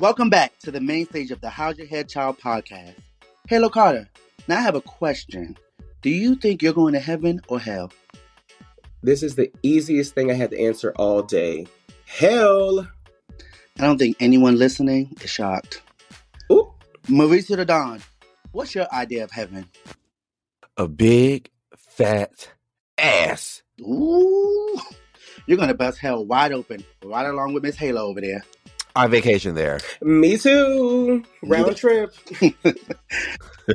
Welcome back to the main stage of the How's Your Head Child podcast. Hey, Lo Carter, now I have a question. Do you think you're going to heaven or hell? This is the easiest thing I had to answer all day. Hell! I don't think anyone listening is shocked. Ooh. Mauricio the Don, what's your idea of heaven? A big, fat ass. Ooh. You're going to bust hell wide open, right along with Miss Halo over there. I vacation there. Me too. Round trip.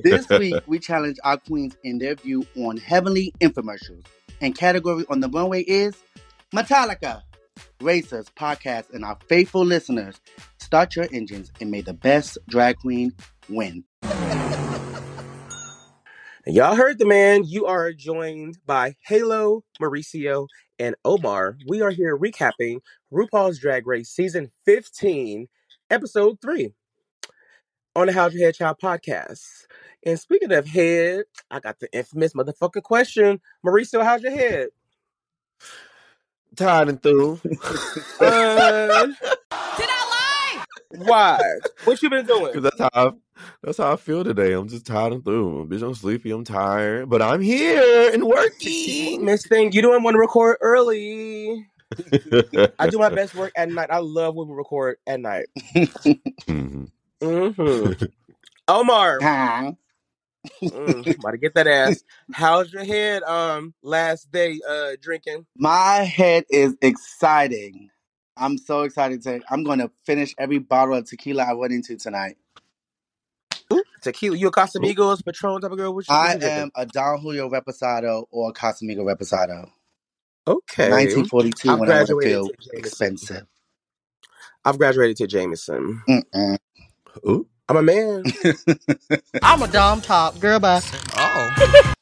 This week, we challenge our queens in their view on heavenly infomercials. And category on the runway is Metallica. Racers, podcasts, and our faithful listeners, start your engines and may the best drag queen win. Y'all heard the man. You are joined by Halo, Mauricio, and Omar. We are here recapping RuPaul's Drag Race Season 15, Episode 3 on the How's Your Head Child podcast. And speaking of head, I got the infamous motherfucking question. Mauricio, how's your head? Tired and through. Did I lie? Why? What you been doing? Because that's how I feel today. I'm just tired and through. Bitch, I'm sleepy. I'm tired. But I'm here and working. Miss Thing, you don't want to record early. I do my best work at night. I love when we record at night. Mm-hmm. Mm-hmm. Omar. Hi. About to get that ass. How's your head last day drinking? My head is exciting. I'm so excited I'm going to finish every bottle of tequila I went into tonight. Ooh, tequila. You a Casamigos Patron type of girl? I am a Don Julio Reposado or a Casamigos Reposado. Okay. 1942 when I would feel expensive. I've graduated to Jameson. Mm-mm. Ooh. I'm a man. I'm a dom top. Girl, bye. Oh.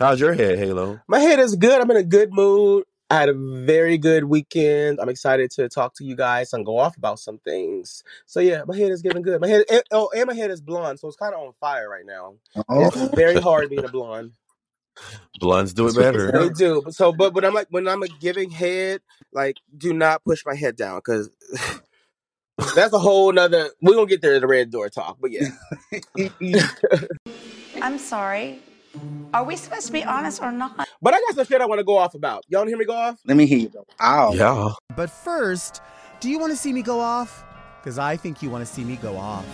How's your head, Halo? My head is good. I'm in a good mood. I had a very good weekend. I'm excited to talk to you guys and go off about some things. So, yeah, my head is getting good. My head is blonde, so it's kind of on fire right now. Oh. It's very hard being a blonde. Blondes do it better. They do. So, but when I'm a giving head, like, do not push my head down because... That's a whole nother... We're going to get there to the red door talk, but yeah. I'm sorry. Are we supposed to be honest or not? But I got some shit I want to go off about. Y'all want to hear me go off? Let me hear you. Ow. Yeah. But first, do you want to see me go off? Because I think you want to see me go off.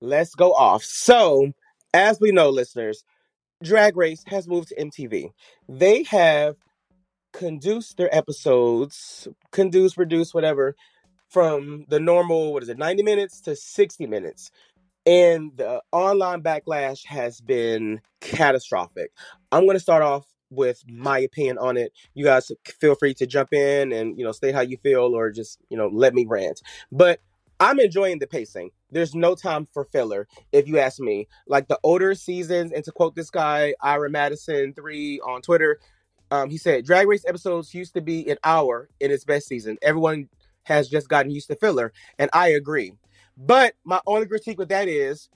Let's go off. So, as we know, listeners, Drag Race has moved to MTV. They have conduced their episodes, produced, whatever... from the normal, 90 minutes to 60 minutes. And the online backlash has been catastrophic. I'm going to start off with my opinion on it. You guys feel free to jump in and, state how you feel or just, let me rant. But I'm enjoying the pacing. There's no time for filler, if you ask me. Like the older seasons, and to quote this guy, Ira Madison 3 on Twitter, he said, Drag Race episodes used to be an hour in its best season. Everyone has just gotten used to filler, and I agree. But my only critique with that is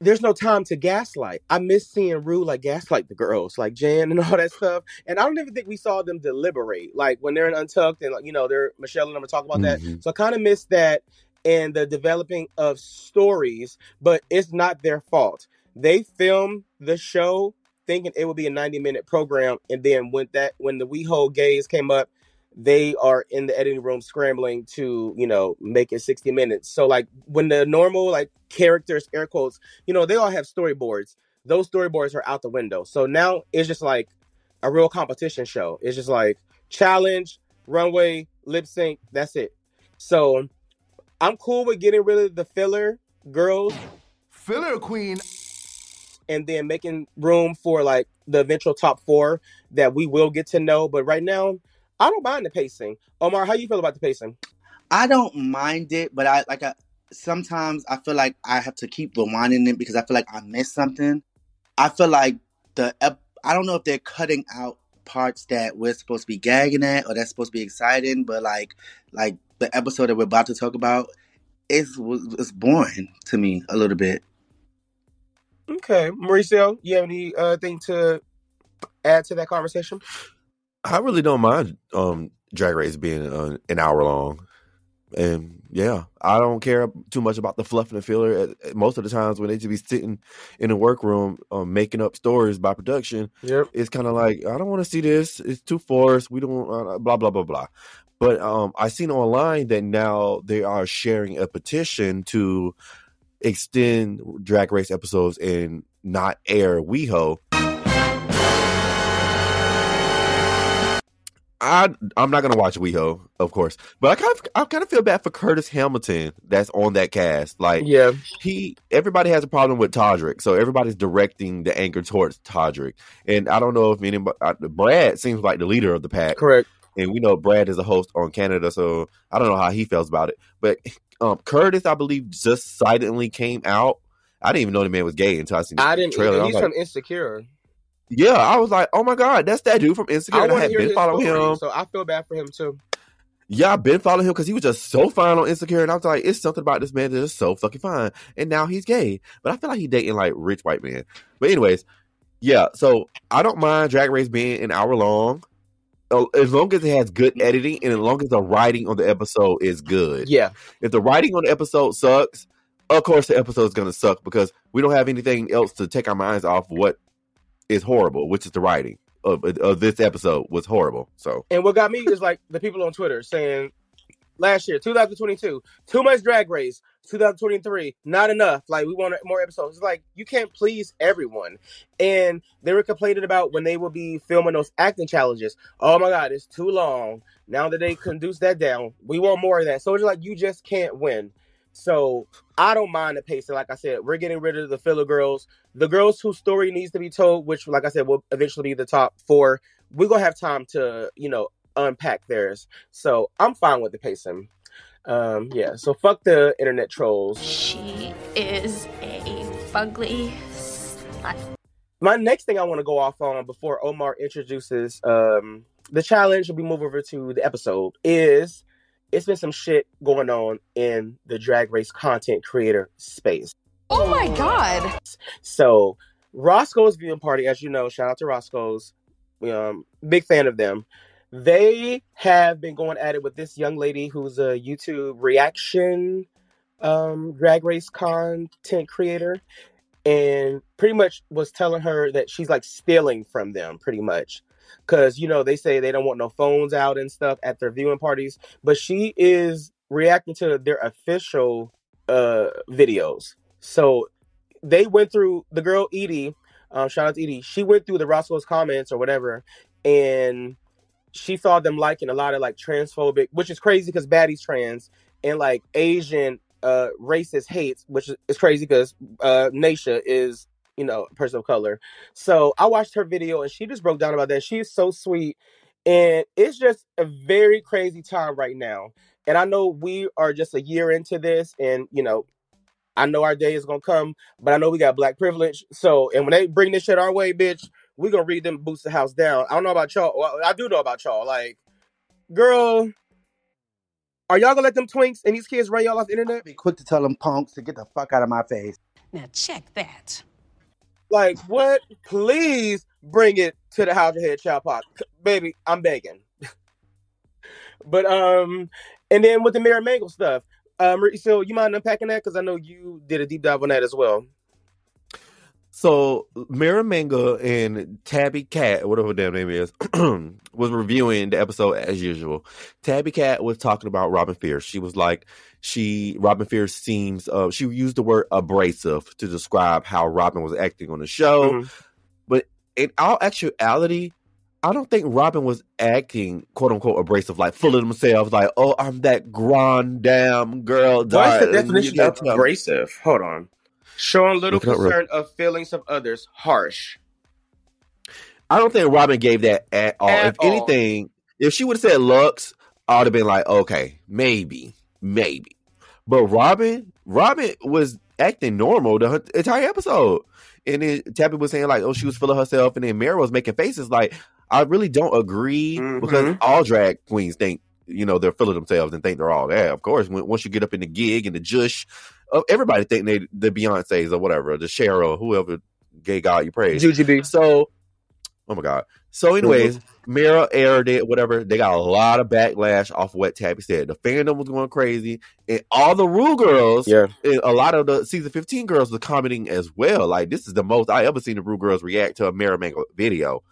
there's no time to gaslight. I miss seeing Ru gaslight the girls, like Jan and all that stuff. And I don't even think we saw them deliberate, like when they're in Untucked and they're Michelle and I'm gonna talk about that. So I kind of miss that and the developing of stories, but it's not their fault. They filmed the show thinking it would be a 90-minute program, and then when the WeHo gays came up, they are in the editing room scrambling to, make it 60 minutes. So, when the normal, characters, air quotes, they all have storyboards. Those storyboards are out the window. So now it's just, a real competition show. It's just, challenge, runway, lip sync. That's it. So I'm cool with getting rid of the filler girls. Filler queen. And then making room for, the eventual top 4 that we will get to know. But right now... I don't mind the pacing. Omar, how you feel about the pacing? I don't mind it, but sometimes I feel like I have to keep rewinding it because I feel like I missed something. I feel like I don't know if they're cutting out parts that we're supposed to be gagging at or that's supposed to be exciting, but like the episode that we're about to talk about, it's boring to me a little bit. Okay. Mauricio, you have anything to add to that conversation? I really don't mind Drag Race being an hour long. And yeah, I don't care too much about the fluff and the filler. Most of the times when they just be sitting in the workroom making up stories by production, it's kind of like, I don't want to see this. It's too forced. We don't blah, blah, blah, blah. But I seen online that now they are sharing a petition to extend Drag Race episodes and not air WeHo. I'm not gonna watch WeHo, of course, but I kind of feel bad for Curtis Hamilton that's on that cast. Like, everybody has a problem with Todrick, so everybody's directing the anger towards Todrick. And I don't know if anybody. Brad seems like the leader of the pack, correct? And we know Brad is a host on Canada, so I don't know how he feels about it. But Curtis, I believe, just silently came out. I didn't even know the man was gay until I seen the trailer. Either. He's from Insecure. Yeah, I was like, oh my God, that's that dude from Instagram. I had been following him. So I feel bad for him too. Yeah, I've been following him because he was just so fine on Insecure. And I was like, it's something about this man that is so fucking fine. And now he's gay. But I feel like he's dating like rich white men. But anyways, yeah, so I don't mind Drag Race being an hour long as it has good editing and as long as the writing on the episode is good. Yeah. If the writing on the episode sucks, of course the episode is going to suck because we don't have anything else to take our minds off what is horrible, which is the writing of this episode was horrible. So, and what got me is like the people on Twitter saying last year, 2022, too much Drag Race. 2023, not enough. Like, we want more episodes. It's like, you can't please everyone. And they were complaining about when they will be filming those acting challenges. Oh my God, it's too long. Now that they conduce that down, we want more of that. So it's like, you just can't win. So I don't mind the pacing. Like I said, we're getting rid of the filler girls. The girls whose story needs to be told, which, like I said, will eventually be the top four. We're going to have time to, unpack theirs. So I'm fine with the pacing. So fuck the internet trolls. She is a fugly slut. My next thing I want to go off on before Omar introduces the challenge, and we move over to the episode, is... it's been some shit going on in the Drag Race content creator space. Oh my God. So Roscoe's Viewing Party, as you know, shout out to Roscoe's, big fan of them. They have been going at it with this young lady who's a YouTube reaction Drag Race content creator, and pretty much was telling her that she's like stealing from them pretty much. Because, they say they don't want no phones out and stuff at their viewing parties. But she is reacting to their official videos. So they went through, the girl Edie, shout out to Edie, she went through the Roscoe's comments or whatever. And she saw them liking a lot of like transphobic, which is crazy because Baddie's trans. And like Asian racist hates, which is crazy because Naysha is... a person of color. So I watched her video and she just broke down about that. She is so sweet. And it's just a very crazy time right now. And I know we are just a year into this and, I know our day is going to come, but I know we got black privilege. So, and when they bring this shit our way, bitch, we're going to read them boots the house down. I don't know about y'all. Well, I do know about y'all. Like, girl, are y'all going to let them twinks and these kids run y'all off the internet? Be quick to tell them punks to get the fuck out of my face. Now check that. Like, what? Please bring it to the How's Your Head Child Pod. Baby, I'm begging. But, and then with the Mira Mango stuff, so you mind unpacking that? Because I know you did a deep dive on that as well. So, Mira Mango and Tabby Cat, whatever her damn name is, was reviewing the episode as usual. Tabby Cat was talking about Robin Fierce. She was like, Robin Fierce seems, she used the word abrasive to describe how Robin was acting on the show. Mm-hmm. But in all actuality, I don't think Robin was acting, quote unquote, abrasive, like full of themselves, like, oh, I'm that grand damn girl. What's the definition of abrasive? Hold on. Showing little concern of feelings of others. Harsh. I don't think Robin gave that at all. Anything, if she would have said Luxx, I would have been like, okay, maybe. But Robin was acting normal the entire episode. And then Tabby was saying like, oh, she was full of herself. And then Mira was making faces like, I really don't agree because all drag queens think, they're full of themselves and think they're all that. Of course, once you get up in the gig and the jush, everybody think they the Beyonces or whatever, the Cheryl, whoever gay god you praise. Jujubee. So Oh my God. So anyways, Mira aired it, whatever. They got a lot of backlash off of what Tabby said. The fandom was going crazy. And all the Rue girls, and a lot of the season 15 girls were commenting as well. Like, this is the most I ever seen the Rue girls react to a Mira Mango video.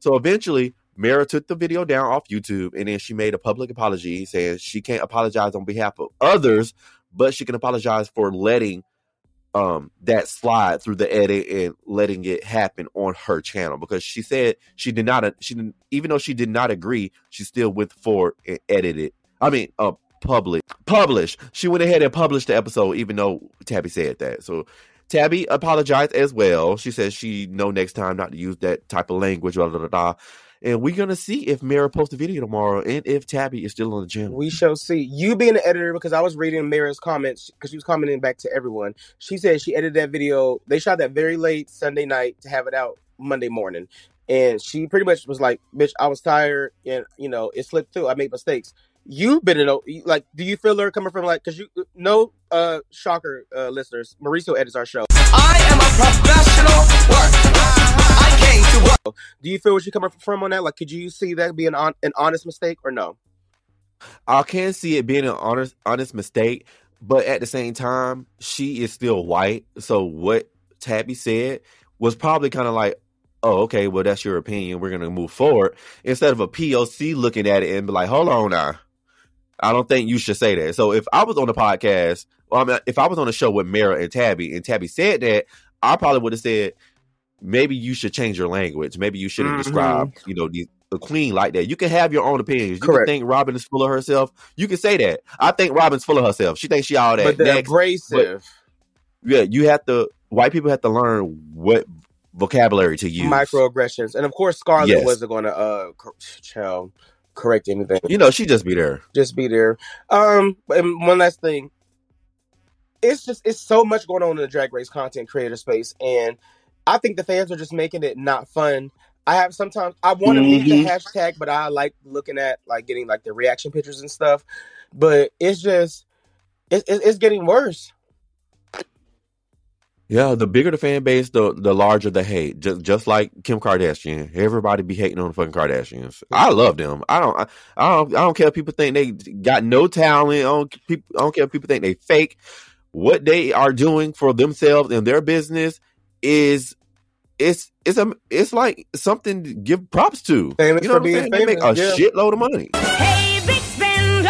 So eventually, Mira took the video down off YouTube, and then she made a public apology saying she can't apologize on behalf of others, but she can apologize for letting that slide through the edit and letting it happen on her channel, because she said she did not, even though she did not agree, she still went forward and edited. I mean, publish. She went ahead and published the episode, even though Tabby said that. So Tabby apologized as well. She says she know next time not to use that type of language. Blah, blah, blah, blah. And we're going to see if Mira posts a video tomorrow and if Tabby is still on the channel. We shall see. You being the editor, because I was reading Mira's comments, because she was commenting back to everyone. She said she edited that video. They shot that very late Sunday night to have it out Monday morning. And she pretty much was like, bitch, I was tired and, you know, it slipped through. I made mistakes. You've been in, like, do you feel her coming from, like, because you know, shocker listeners, Mauricio edits our show. I am a professional worker. Do you feel what you coming from on that? Like, could you see that being an honest mistake or no? I can see it being an honest mistake, but at the same time, she is still white. So what Tabby said was probably kind of like, oh, okay, well, that's your opinion. We're going to move forward. Instead of a POC looking at it and be like, hold on now. I don't think you should say that. So if I was on the podcast, well, I mean, if I was on a show with Mira and Tabby said that, I probably would have said, maybe you should change your language. Maybe you shouldn't describe, you know, the queen like that. You can have your own opinions. You can think Robin is full of herself. You can say that. I think Robin's full of herself. She thinks she all that. But they're abrasive. But, yeah, you have to, white people have to learn what vocabulary to use. Microaggressions. And of course, Scarlett wasn't going to correct anything. You know, she just be there. Just be there. And one last thing. It's just, it's so much going on in the Drag Race content creator space. And I think the fans are just making it not fun. I have sometimes I want to leave the hashtag, but I like looking at like getting like the reaction pictures and stuff. But it's just it's getting worse. Yeah, the bigger the fan base, the larger the hate. Just like Kim Kardashian, everybody be hating on the fucking Kardashians. I love them. I don't care if people think they got no talent. I don't care if people think they fake. What they are doing for themselves and their business is it's like something to give props to. Famous, you know, for being famous. They make a shitload of money. Hey, big spender.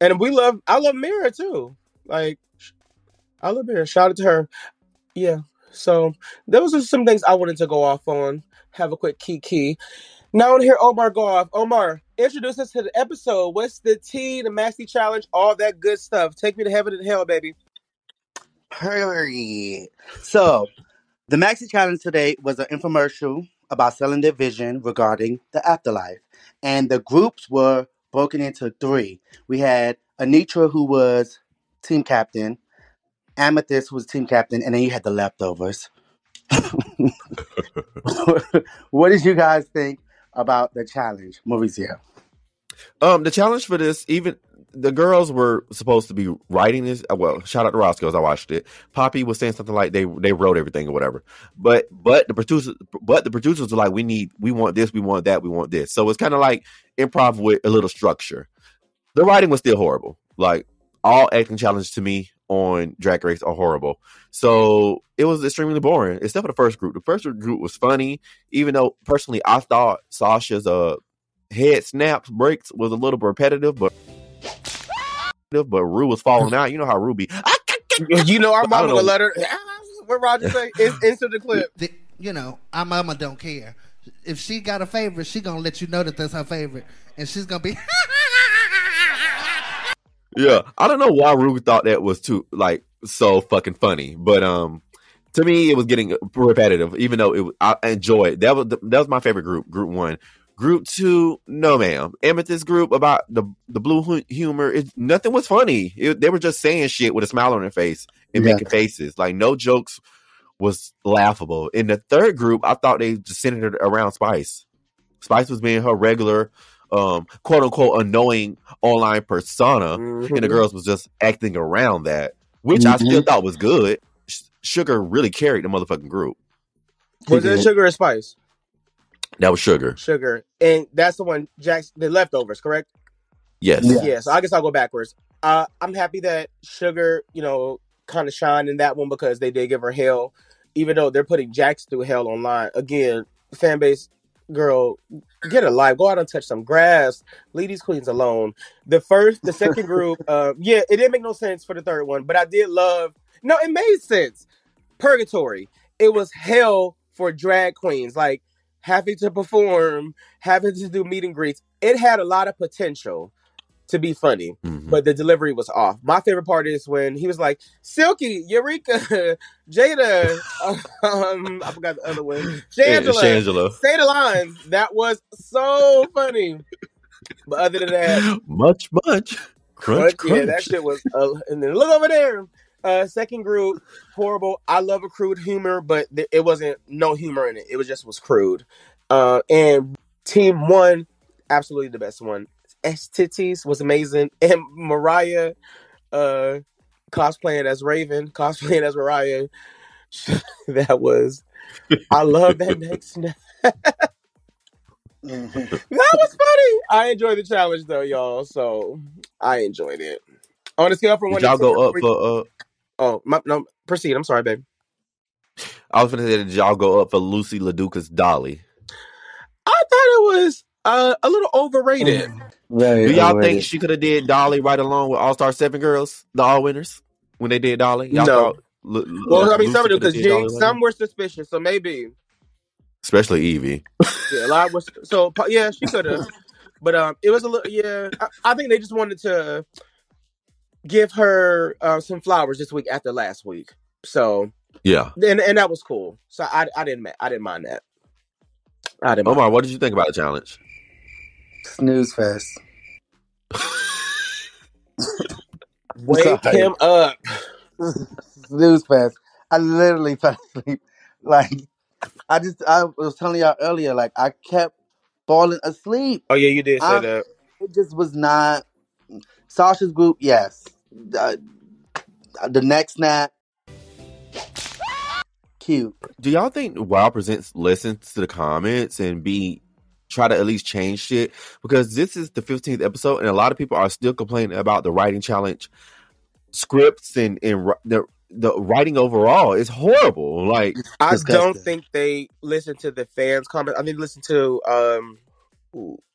And I love Mira too. Like, I love Mira. Shout out to her. Yeah. So those are some things I wanted to go off on. Have a quick kiki. Now I want to hear Omar go off. Omar, introduce us to the episode. What's the tea, the Maxi Challenge, all that good stuff. Take me to heaven and hell, baby. Period. So, the Maxi Challenge today was an infomercial about selling their vision regarding the afterlife. And the groups were broken into three. We had Anetra, who was team captain, Amethyst, who was team captain, and then you had the leftovers. What did you guys think about the challenge, Mauricio? The challenge for this, even the girls were supposed to be writing this. Well, shout out to Roscoe's. I watched it. Poppy was saying something like they wrote everything or whatever. But the producers were like, we want this, we want that, we want this. So it's kind of like improv with a little structure. The writing was still horrible. Like, all acting challenges to me on Drag Race are horrible. So it was extremely boring, except for the first group. The first group was funny, even though personally I thought Sasha's head snaps breaks was a little repetitive, but Rue was falling out. You know how Rue be. You know, our mama would let her. What Roger say? It's instant the clip. You know, our mama don't care. If she got a favorite, she gonna let you know that that's her favorite, and she's gonna be. Yeah, I don't know why Rue thought that was too like so fucking funny, but to me it was getting repetitive. Even though I enjoyed that was my favorite group. Group one. Group two, no ma'am. Amethyst group about the blue humor, nothing was funny. They were just saying shit with a smile on their face and making faces. Like, no jokes was laughable. In the third group, I thought they just centered around Spice. Spice was being her regular, quote unquote, annoying online persona, and the girls was just acting around that, which I still thought was good. Sugar really carried the motherfucking group. Was it Sugar or Spice? That was Sugar. Sugar. And that's the one, Jax, the leftovers, correct? Yes. Yeah. Yeah, so I guess I'll go backwards. I'm happy that Sugar, you know, kind of shined in that one because they did give her hell, even though they're putting Jax through hell online. Again, fan base, girl, get a life. Go out and touch some grass. Leave these queens alone. The second group, yeah, it didn't make no sense for the third one, but I did love, no, it made sense. Purgatory. It was hell for drag queens. Like, having to perform, having to do meet and greets. It had a lot of potential to be funny, but the delivery was off. My favorite part is when he was like, Silky, Eureka, Jada, I forgot the other one. Shangela. Say the lines. That was so funny. But other than that. Much. Crunch. Yeah, that shit was, and then look over there. Second group, horrible. I love a crude humor, but it wasn't no humor in it. It was just was crude. And team one, absolutely the best one. EsTitties was amazing. And Mariah cosplaying as Raven, cosplaying as Mariah. That was, I love that next snap. That was funny. I enjoyed the challenge though, y'all. So I enjoyed it. On a scale from 1 to 10. Did y'all go up for... No, proceed. I'm sorry, baby. I was going to say, did y'all go up for Lucy LaDuca's Dolly? I thought it was a little overrated. Do y'all think she could have did Dolly right along with All-Star 7 girls, the All-Winners, when they did Dolly? Y'all no. Well, I mean, some of them, because some were suspicious, so maybe. Especially Evie. Yeah, a lot was... So, yeah, she could have. But it was a little... Yeah, I think they just wanted to... give her some flowers this week after last week, so yeah, and that was cool. So I didn't mind that. Omar, what did you think about the challenge? Snooze fest. Wake him up. Snooze fest. I literally fell asleep. Like I was telling y'all earlier. Like I kept falling asleep. Oh yeah, you did say that. It just was not. Sasha's group, yes. The next snap, cute. Do y'all think Wild Presents listens to the comments and try to at least change shit? Because this is the 15th episode, and a lot of people are still complaining about the writing challenge scripts and the writing overall is horrible. Like I don't think they listen to the fans' comments. I mean, listen to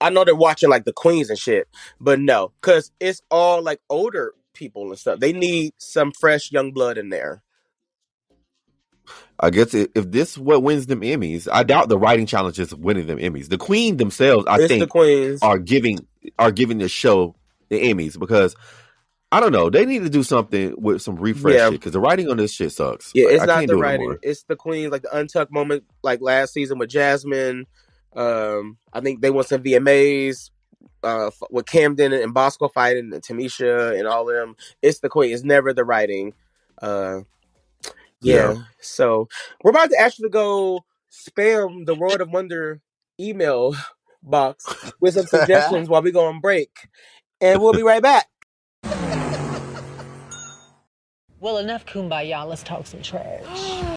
I know they're watching like the queens and shit, but no, because it's all like older people and stuff. They need some fresh young blood in there. I guess if this is what wins them Emmys, I doubt the writing challenge is winning them Emmys. The queen themselves, I think the queens are giving the show the Emmys because I don't know. They need to do something with some refresh shit because the writing on this shit sucks. Yeah, like, it's not the writing. It's the queens, like the Untucked moment, like last season with Jasmine. I think they won some VMAs with Camden and Bosco fighting and Tamisha and all of them. It's the queen. It's never the writing. Yeah. So we're about to actually go spam the World of Wonder email box with some suggestions while we go on break. And we'll be right back. Well, enough kumbaya. Let's talk some trash.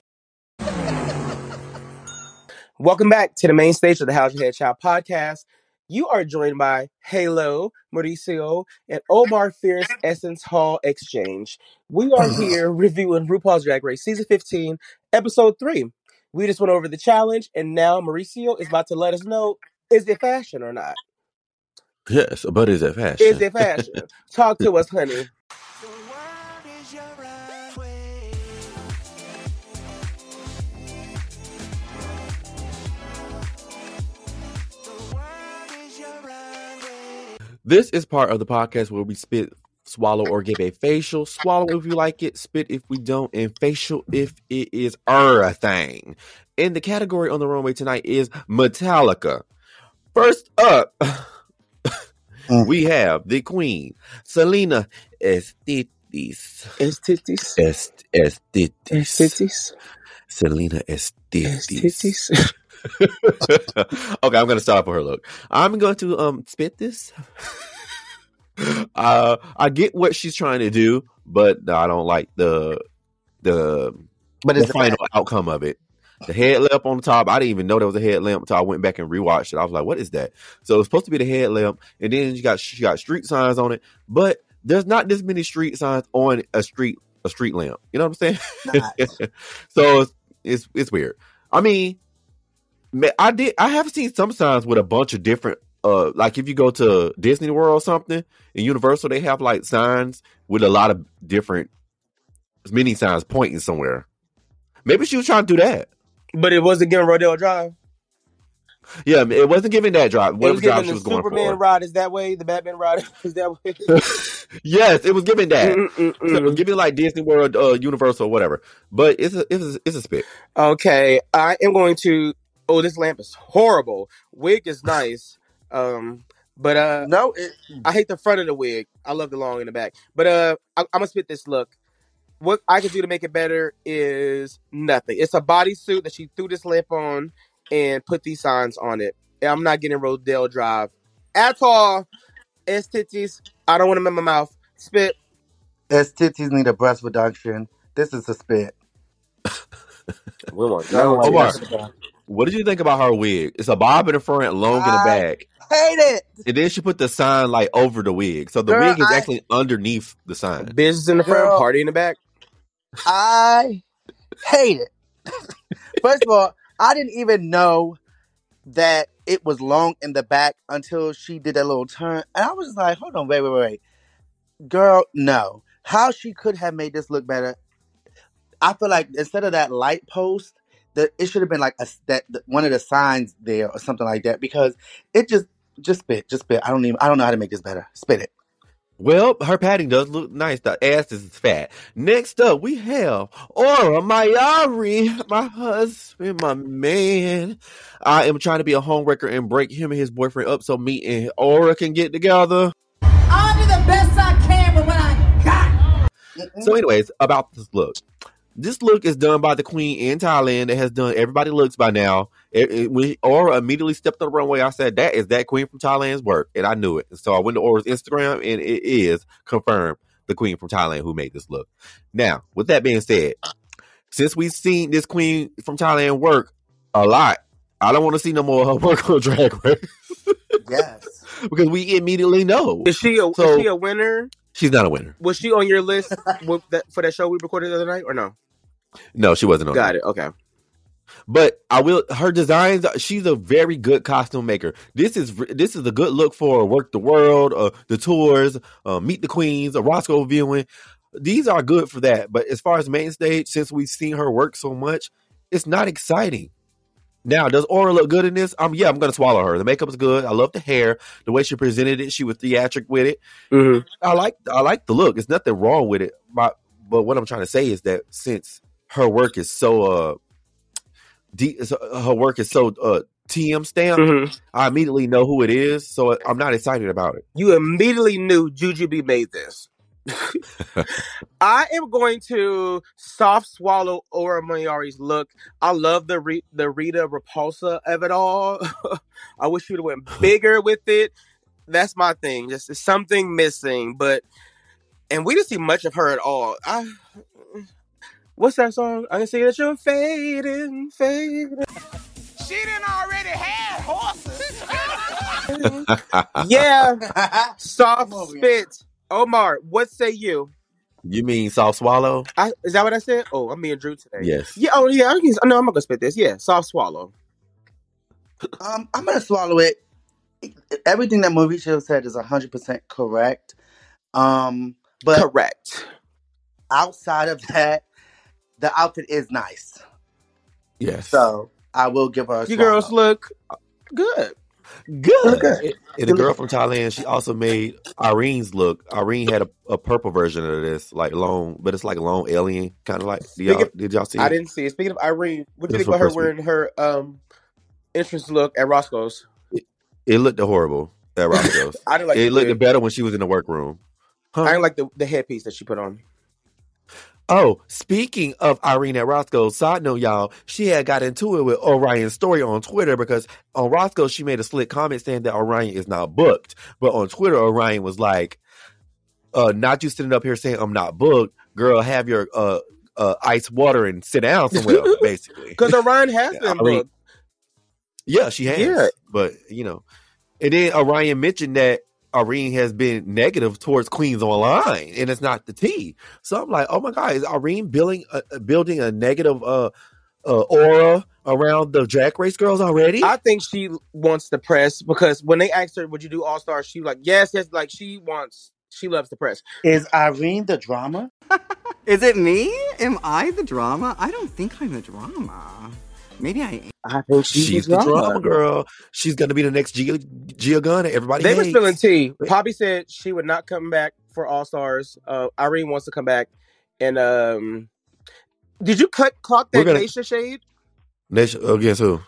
Welcome back to the main stage of the How's Your Head Child podcast. You are joined by Halo, Mauricio, and Omar Fierce Essence Hall Exchange. We are here reviewing RuPaul's Drag Race Season 15, Episode 3. We just went over the challenge, and now Mauricio is about to let us know, is it fashion or not? Yes, but is it fashion? Is it fashion? Talk to us, honey. This is part of the podcast where we spit, swallow, or give a facial. Swallow if you like it, spit if we don't, and facial if it is a thing. And the category on the runway tonight is Metallica. First up, we have the queen, Salina EsTitties. EsTitties. Salina EsTitties. Okay, I'm gonna stop for her look. I'm going to spit this. I get what she's trying to do, but I don't like the final outcome of it. The head lamp on the top, I didn't even know there was a head lamp until I went back and rewatched it. I was like, what is that? So it was supposed to be the head lamp, and then you got street signs on it, but there's not this many street signs on a street lamp. You know what I'm saying? Nice. So it's weird. I mean, I have seen some signs with a bunch of different like if you go to Disney World or something, in Universal, they have like signs with a lot of different mini signs pointing somewhere. Maybe she was trying to do that. But it wasn't giving Rodale Drive. Yeah, it wasn't giving that drive. What drive she was going for? The Superman ride is that way. The Batman ride is that way. Yes, it was giving that. So it was giving like Disney World, Universal, whatever. But it's a spit. Okay, I am going to. Oh, this lamp is horrible. Wig is nice. But no, I hate the front of the wig. I love the long and the back. But I'm gonna spit this look. What I could do to make it better is nothing. It's a bodysuit that she threw this lamp on and put these signs on it. And I'm not getting Rodale Drive at all. EsTitties, I don't want them in my mouth. Spit. EsTitties need a breast reduction. This is a spit. What did you think about her wig? It's a bob in the front, long in the back. Hate it. And then she put the sign like over the wig, so the wig is actually underneath the sign. Business in the front, party in the back. I hate it. First of all, I didn't even know that it was long in the back until she did that little turn, and I was like, "Hold on, wait, girl, no." How she could have made this look better? I feel like instead of that light post, it should have been like one of the signs there or something like that, because it just spit. I don't know how to make this better. Spit it. Well, her padding does look nice. The ass is fat. Next up, we have Aura Mayari, my husband, my man. I am trying to be a homewrecker and break him and his boyfriend up so me and Aura can get together. I'll do the best I can with what I got. So anyways, about this look. This look is done by the queen in Thailand that has done everybody looks by now. When Aura immediately stepped on the runway, I said, that is that queen from Thailand's work. And I knew it. And so I went to Aura's Instagram, and it is confirmed the queen from Thailand who made this look. Now, with that being said, since we've seen this queen from Thailand work a lot, I don't want to see no more of her work on Drag Race. Yes. Because we immediately know. Is she a winner? She's not a winner. Was she on your list for that show we recorded the other night or no? No, she wasn't on. Got it. Okay. But I will. Her designs. She's a very good costume maker. This is a good look for Work the World, the tours, Meet the Queens, Roscoe's Viewing. These are good for that. But as far as main stage, since we've seen her work so much, it's not exciting. Now, does Aura look good in this? I'm gonna swallow her. The makeup is good. I love the hair, the way she presented it. She was theatric with it. Mm-hmm. I like the look. There's nothing wrong with it. But what I'm trying to say is that since her work is so TM stamped. Mm-hmm. I immediately know who it is, so I'm not excited about it. You immediately knew Jujubee made this. I am going to soft swallow Aura Mayari's look. I love the Rita Repulsa of it all. I wish she would have went bigger with it. That's my thing. Just something missing, and we didn't see much of her at all. What's that song? I can see that you're fading, fading. She done already had horses. Yeah. Soft spit. Omar, what say you? You mean soft swallow? Is that what I said? Oh, I'm being Drew today. Yes. Yeah. Oh, yeah. I'm not gonna spit this. Yeah. Soft swallow. I'm gonna swallow it. Everything that Mauricio said is 100% correct. But correct. Outside of that, the outfit is nice. Yes. So I will give her a You girls look good. Good. Okay. And the girl from Thailand, she also made Irene's look. Irene had a purple version of this, like long, but it's like long alien, kind of like. Did y'all see it? I didn't see it. Speaking of Irene, what do you think about her wearing her entrance look at Roscoe's? It looked horrible at Roscoe's. I didn't like it. It looked better when she was in the workroom. Huh? I didn't like the headpiece that she put on. Oh, speaking of Irene at Roscoe's, side note, y'all, she had got into it with Orion's story on Twitter because on Roscoe's, she made a slick comment saying that Orion is not booked. But on Twitter, Orion was like, not you sitting up here saying I'm not booked. Girl, have your ice water and sit down somewhere, basically. Because Orion has been booked. Yeah, she has. Yeah. But, you know. And then Orion mentioned that Irene has been negative towards Queens Online, and it's not the tea. So I'm like, oh my God, is Irene building a negative aura around the Drag Race girls already? I think she wants the press, because when they asked her, would you do All Stars? She was like, yes. Like, she loves the press. Is Irene the drama? Is it me? Am I the drama? I don't think I'm the drama. Maybe I ain't. I think she's the drama girl. She's going to be the next Gia Gunn. Everybody They hates. Were spilling tea. Poppy said she would not come back for All Stars. Irene wants to come back. And did you caught that Naysha shade? Naysha, guess who?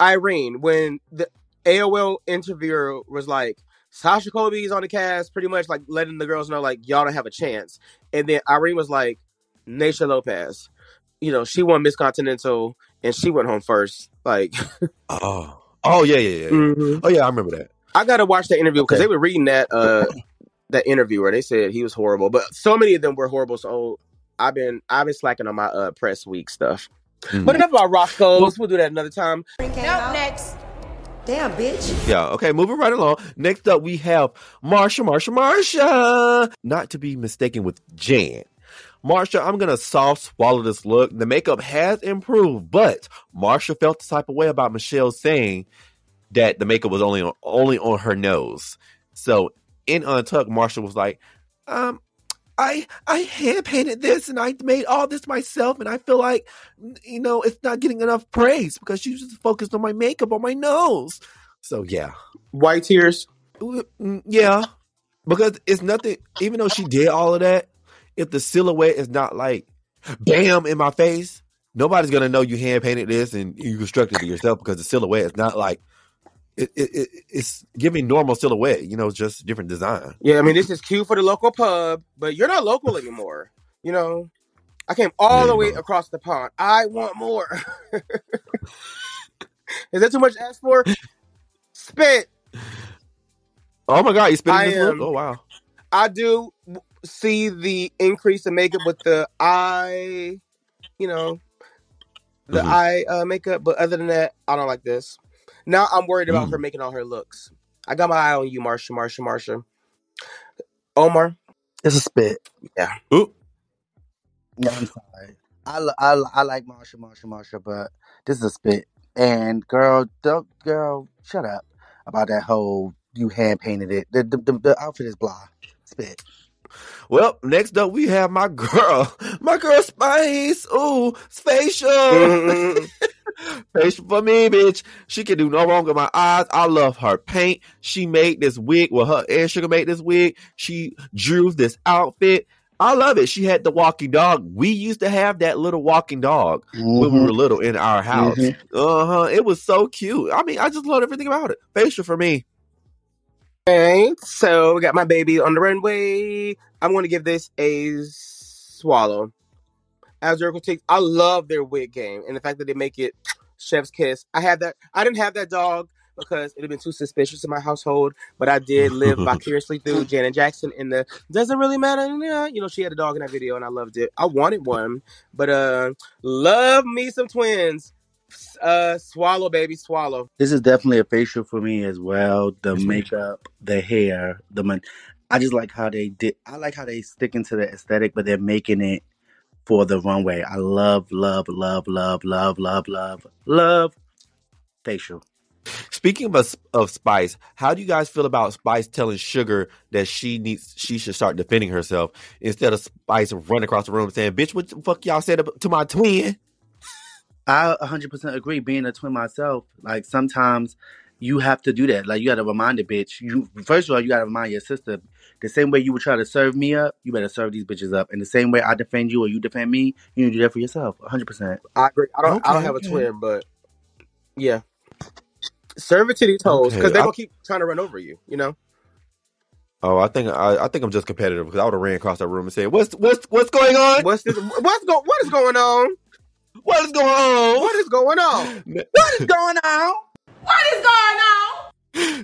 Irene. When the AOL interviewer was like, Sasha Colby's on the cast, pretty much like letting the girls know, like, y'all don't have a chance. And then Irene was like, Naysha Lopez. You know, she won Miss Continental. And she went home first. Like, oh yeah. Mm-hmm. Oh yeah, I remember that. I gotta watch that interview because they were reading that that interview where they said he was horrible, but so many of them were horrible. So I've been slacking on my press week stuff. Mm-hmm. But enough about Roscoe's. We'll do that another time. Next. Damn, bitch. Yeah, okay, moving right along. Next up, we have Marcia. Not to be mistaken with Jan. Marcia, I'm going to soft swallow this look. The makeup has improved, but Marcia felt the type of way about Michelle saying that the makeup was only on her nose. So in Untucked, Marcia was like, I hand painted this and I made all this myself, and I feel like, you know, it's not getting enough praise because she just focused on my makeup on my nose. So yeah. White tears? Yeah. Because it's nothing, even though she did all of that, if the silhouette is not like, bam, in my face, nobody's going to know you hand-painted this and you constructed it yourself because the silhouette is not like, it's giving normal silhouette, you know, just different design. Yeah, I mean, this is cute for the local pub, but you're not local anymore, you know? I came all the way across the pond. I want more. Is that too much to ask for? Spit. Oh, my God, you spitting this look? Oh, wow. I do see the increase in makeup with the eye, you know, the eye makeup. But other than that, I don't like this. Now I'm worried about her making all her looks. I got my eye on you, Marcia. Omar. It's a spit. Yeah. Ooh. No, I'm sorry. I like Marcia, but this is a spit. And girl, shut up about that whole you hand painted it. The outfit is blah. Spit. Well, next up we have my girl Spice. Ooh, facial. Facial for me, bitch. She can do no wrong with my eyes. I love her paint. She made this wig. Well, her and Sugar made this wig. She drew this outfit. I love it. She had the walking dog. We used to have that little walking dog when we were little in our house. It was so cute. I mean, I just love everything about it. Facial for me. Okay, so we got my baby on the runway. I'm going to give this a swallow. As your critiques, I love their wig game and the fact that they make it chef's kiss. I didn't have that dog because it had been too suspicious in my household, but I did live vicariously through Janet Jackson in the doesn't really matter. You know, she had a dog in that video and I loved it. I wanted one, but love me some twins. Swallow, baby, swallow. This is definitely a facial for me as well. The makeup, the hair, I just like how they did. I like how they stick into the aesthetic, but they're making it for the runway. I love facial. Speaking of Spice, how do you guys feel about Spice telling Sugar that she should start defending herself instead of Spice running across the room saying, "Bitch, what the fuck y'all said to my twin?" I 100% agree. Being a twin myself, like sometimes you have to do that. Like you got to remind the bitch. First of all, you got to remind your sister. The same way you would try to serve me up, you better serve these bitches up. And the same way I defend you or you defend me, you need to do that for yourself. 100%. I agree. I don't have a twin, but yeah, serve it to these hoes because they will keep trying to run over you. You know. Oh, I think I'm just competitive because I would have ran across that room and said, "What's going on? What is going on?" What is going on? What is going on?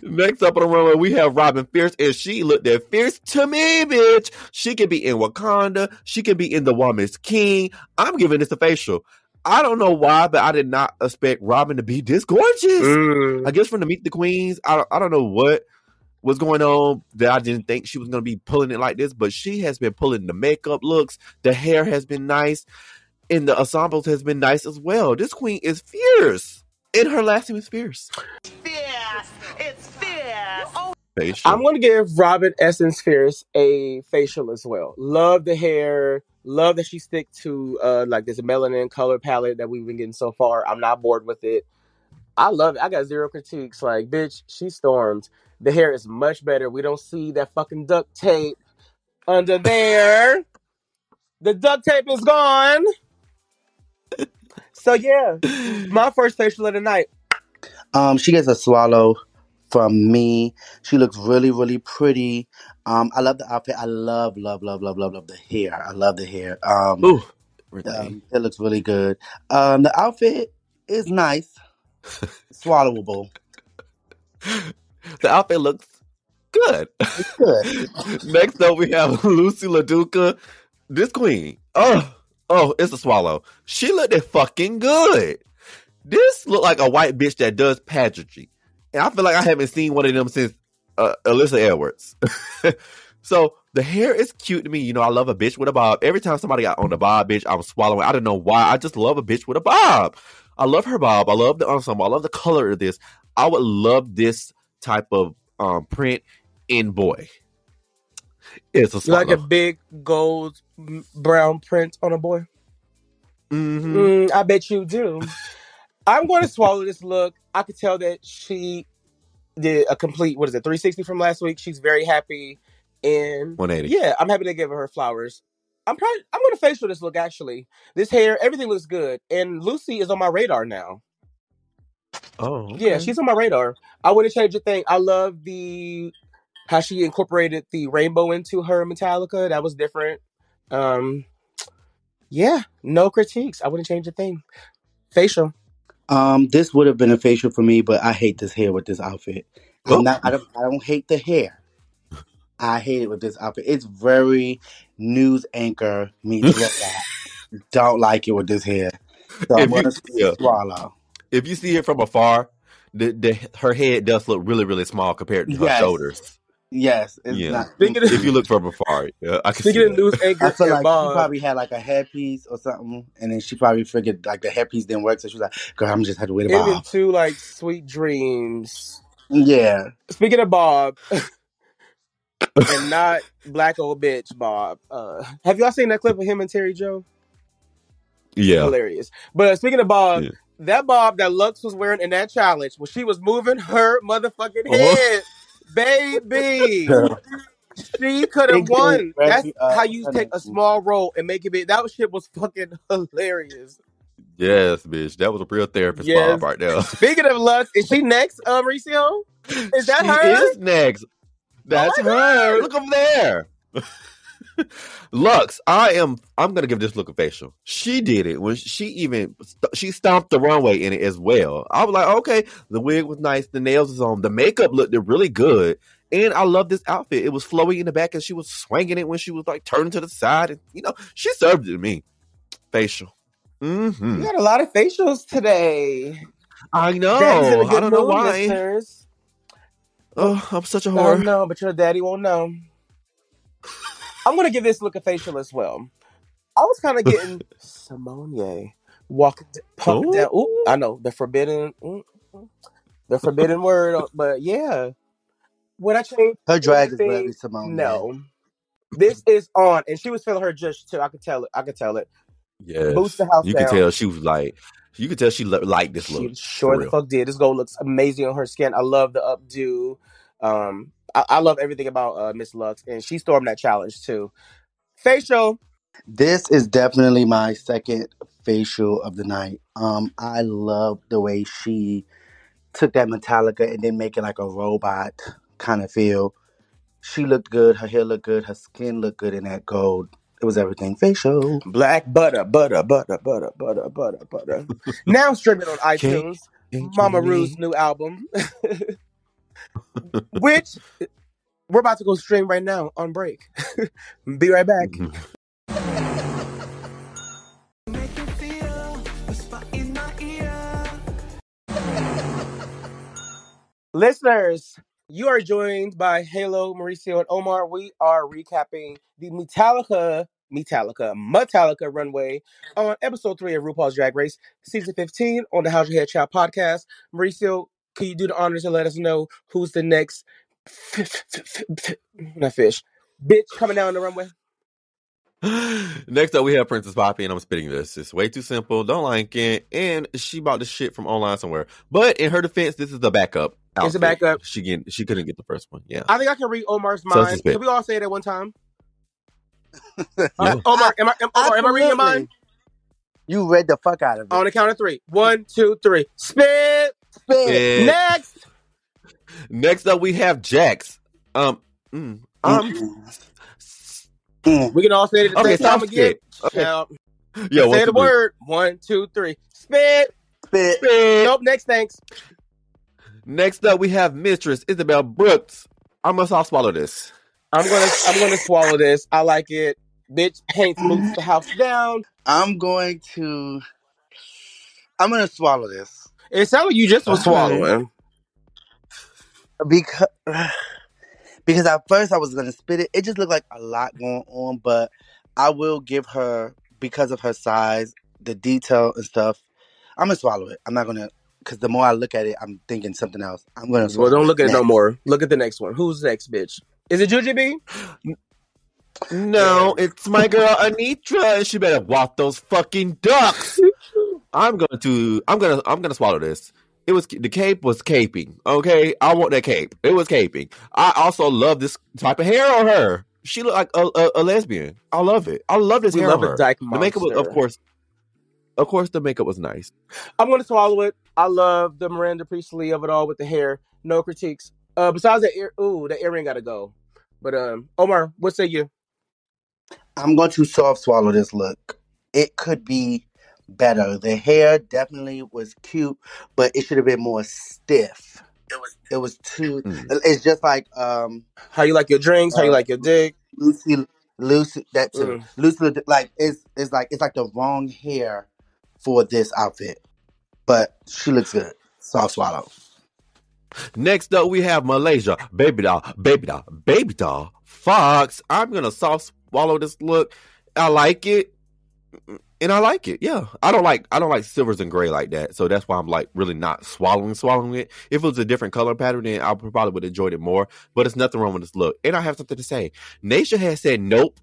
Next up on the runway, we have Robin Fierce, and she looked that fierce to me, bitch. She could be in Wakanda. She could be in The Woman's King. I'm giving this a facial. I don't know why, but I did not expect Robin to be this gorgeous. I guess from the Meet the Queens, I don't know what was going on that I didn't think she was going to be pulling it like this, but she has been pulling the makeup looks. The hair has been nice, and the ensembles has been nice as well. This queen is fierce, and her last name is Fierce. Fierce. It's fierce. Oh. Facial. I'm going to give Robin Essence Fierce a facial as well. Love the hair. Love that she stick to like this melanin color palette that we've been getting so far. I'm not bored with it. I love it. I got zero critiques. Like, bitch, she stormed. The hair is much better. We don't see that fucking duct tape under there. The duct tape is gone. So yeah, my first facial of the night. She gets a swallow from me. She looks really, really pretty. I love the outfit. I love the hair. I love the hair. It looks really good. The outfit is nice. Swallowable. The outfit looks good. It's good. Next up, we have Lucy LaDuca. This queen. Oh, it's a swallow. She looked fucking good. This looked like a white bitch that does pageantry. And I feel like I haven't seen one of them since Alyssa Edwards. So the hair is cute to me. You know, I love a bitch with a bob. Every time somebody got on the bob, bitch, I'm swallowing. I don't know why. I just love a bitch with a bob. I love her bob. I love the ensemble. I love the color of this. I would love this type of print in boy. It's a swallow. Like a big gold brown print on a boy. Mm-hmm. I bet you do. I'm going to swallow this look. I could tell that she did a complete, 360 from last week. She's very happy. And 180. Yeah, I'm happy they gave her flowers. I'm going to facial this look, actually. This hair, everything looks good. And Lucy is on my radar now. Oh. Okay. Yeah, she's on my radar. I wouldn't change a thing. I love how she incorporated the rainbow into her Metallica. That was different. Yeah, no critiques. I wouldn't change a thing. Facial. This would have been a facial for me, but I hate this hair with this outfit. Oh. I don't hate the hair. I hate it with this outfit. It's very news anchor meets look at. Don't like it with this hair. So I'm gonna swallow. If you see it from afar, her head does look really, really small compared to her shoulders. Yes, it's not. If you look from afar, I can see it. News anchor, I feel like she probably had like a headpiece or something, and then she probably figured like the headpiece didn't work, so she was like, "Girl, I'm just had to wait a while." Even to like Sweet Dreams. Yeah. Speaking of Bob, and not black old bitch Bob. Have y'all seen that clip of him and Terry Joe? Yeah, hilarious. But speaking of Bob. Yeah. That bob that Luxx was wearing in that challenge, when she was moving her motherfucking head, baby, she could have won. That's how you take a small role and make it big. That shit was fucking hilarious. Yes, bitch. That was a real therapist bob right there. Speaking of Luxx, is she next, Mauricio? Is that her? She is next. That's her. Look over there. Luxx, I'm gonna give this look a facial. She did it when she stomped the runway in it as well. I was like, okay, the wig was nice, the nails was on, the makeup looked really good, and I love this outfit. It was flowy in the back, and she was swinging it when she was like turning to the side, and she served it to me. Facial. Mm-hmm. You got a lot of facials today. I know. I don't know why. Listeners. Oh, I'm such a whore. No, but your daddy won't know. I'm going to give this look a facial as well. I was kind of getting Simone walking, pumping down. Ooh, I know, the forbidden word, but yeah. Would I change her drag anything? Is really Simone. No. This is on, and she was feeling her just too. I could tell it. Yeah. Boost the house down. You could tell she liked this look. She sure the fuck did. This gold looks amazing on her skin. I love the updo. I love everything about Miss Luxx, and she stormed that challenge too. Facial. This is definitely my second facial of the night. I love the way she took that Metallica and then make it like a robot kind of feel. She looked good. Her hair looked good. Her skin looked good in that gold. It was everything. Facial. Black butter. Now streaming on iTunes. Mama Rue's new album. Which we're about to go stream right now on break. Be right back. Listeners, you are joined by Halo, Mauricio, and Omar. We are recapping the Metallica runway on episode 3 of RuPaul's Drag Race, season 15 on the How's Your Head Child podcast. Mauricio, can you do the honors and let us know who's the next bitch coming down the runway? Next up, we have Princess Poppy, and I'm spitting this. It's way too simple. Don't like it. And she bought this shit from online somewhere. But in her defense, this is the backup outfit. It's a backup. She couldn't get the first one. Yeah. I think I can read Omar's mind. Can we all say it at one time? Yeah. Omar, am I reading your mind? You read the fuck out of it. On the count of 3. 1, 2, 3. Spit. Next up, we have Jax. We can all say it at the same time again. Okay. Yo, say the word. 1, 2, 3. Spit. Nope, next, thanks. Next up, we have Mistress Isabel Brooks. I'm going to soft swallow this. I'm gonna swallow this. I like it. Bitch, paint moves the house down. I'm gonna swallow this. It sounded like you just were swallowing. Because at first I was gonna spit it. It just looked like a lot going on, but I will give her, because of her size, the detail and stuff, I'm gonna swallow it. I'm not gonna, because the more I look at it, I'm thinking something else. I'm gonna swallow it. Well, don't look at it no more. Look at the next one. Who's next, bitch? Is it Jujubee? No, it's my girl Anetra. She better walk those fucking ducks. I'm gonna swallow this. It was, the cape was caping. Okay, I want that cape. It was caping. I also love this type of hair on her. She looked like a lesbian. I love it. I love this hair on her. The makeup was, of course, the makeup was nice. I'm gonna swallow it. I love the Miranda Priestley of it all with the hair. No critiques. Besides that, the earring gotta go. But Omar, what say you? I'm going to soft swallow this look. It could be better. The hair definitely was cute, but it should have been more stiff. It was too. Mm. It's just like how you like your drinks, how you like your dick, Lucy. That too, Lucy. Like it's like the wrong hair for this outfit. But she looks good. Soft swallow. Next up, we have Malaysia, Babydoll Foxx. I'm gonna soft swallow this look. I like it. Yeah, I don't like silvers and gray like that. So that's why I'm like really not swallowing it. If it was a different color pattern, then I probably would have enjoyed it more. But it's nothing wrong with this look. And I have something to say. Naysha has said nope